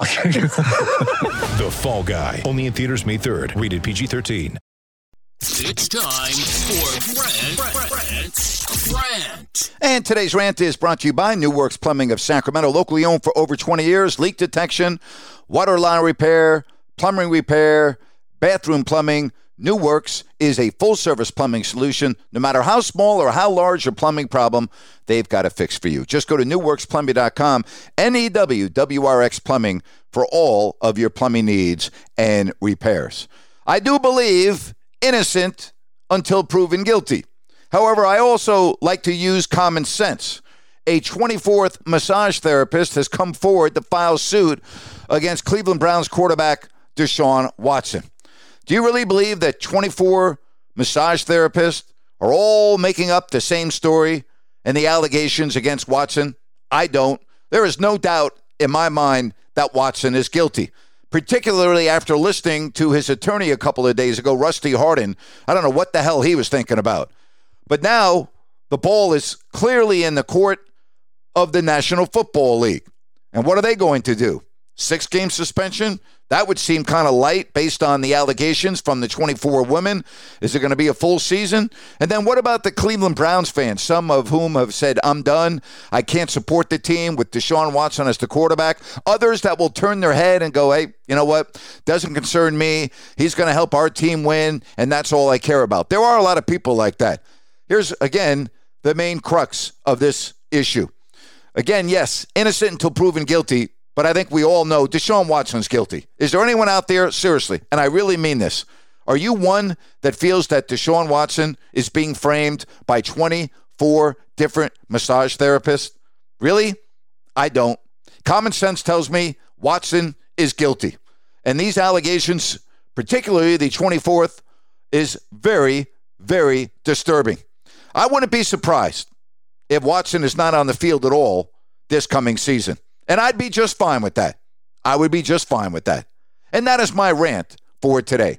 The Fall Guy. Only in theaters May 3rd. Rated PG-13. It's time for Rant. And today's rant is brought to you by New Works Plumbing of Sacramento, locally owned for over 20 years. Leak detection, water line repair, plumbing repair, bathroom plumbing. New Works is a full-service plumbing solution. No matter how small or how large your plumbing problem, they've got a fix for you. Just go to newworksplumbing.com, N-E-W-W-R-X Plumbing, for all of your plumbing needs and repairs. I do believe innocent until proven guilty. However, I also like to use common sense. A 24th massage therapist has come forward to file suit against Cleveland Browns quarterback Deshaun Watson. Do you really believe that 24 massage therapists are all making up the same story and the allegations against Watson? I don't. There is no doubt in my mind that Watson is guilty, particularly after listening to his attorney a couple of days ago, Rusty Harden. I don't know what the hell he was thinking about. But now the ball is clearly in the court of the National Football League. And what are they going to do? 6-game suspension? That would seem kind of light based on the allegations from the 24 women. Is it going to be a full season? And then what about the Cleveland Browns fans, some of whom have said, I'm done. I can't support the team with Deshaun Watson as the quarterback. Others that will turn their head and go, hey, you know what? Doesn't concern me. He's going to help our team win, and that's all I care about. There are a lot of people like that. Here's, again, the main crux of this issue. Again, yes, innocent until proven guilty. But I think we all know Deshaun Watson's guilty. Is there anyone out there, seriously, and I really mean this, are you one that feels that Deshaun Watson is being framed by 24 different massage therapists? Really? I don't. Common sense tells me Watson is guilty. And these allegations, particularly the 24th, is very, very disturbing. I wouldn't be surprised if Watson is not on the field at all this coming season. And I'd be just fine with that. I would be just fine with that. And that is my rant for today.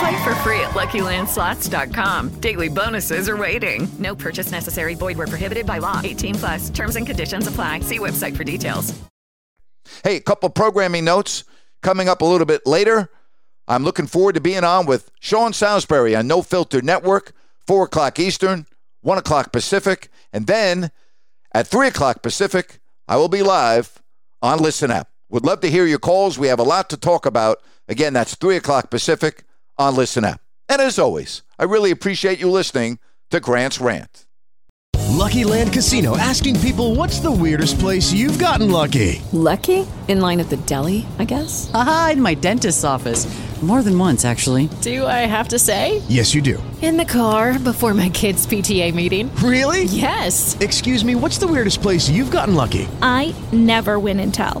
Play for free at LuckyLandSlots.com. Daily bonuses are waiting. No purchase necessary. Void where prohibited by law. 18+. Terms and conditions apply. See website for details. Hey, a couple programming notes coming up a little bit later. I'm looking forward to being on with Sean Salisbury on No Filter Network, 4 o'clock Eastern, 1 o'clock Pacific. And then at 3 o'clock Pacific, I will be live on Listen App. Would love to hear your calls. We have a lot to talk about. Again, that's 3 o'clock Pacific on Listen Up. And as always, I really appreciate you listening to Grant's Rant. Lucky Land Casino, asking people, what's the weirdest place you've gotten lucky? Lucky? In line at the deli, I guess? Aha, in my dentist's office. More than once, actually. Do I have to say? Yes, you do. In the car before my kids' PTA meeting. Really? Yes. Excuse me, what's the weirdest place you've gotten lucky? I never win and tell.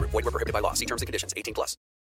Void where prohibited by law. See terms and conditions. 18 plus.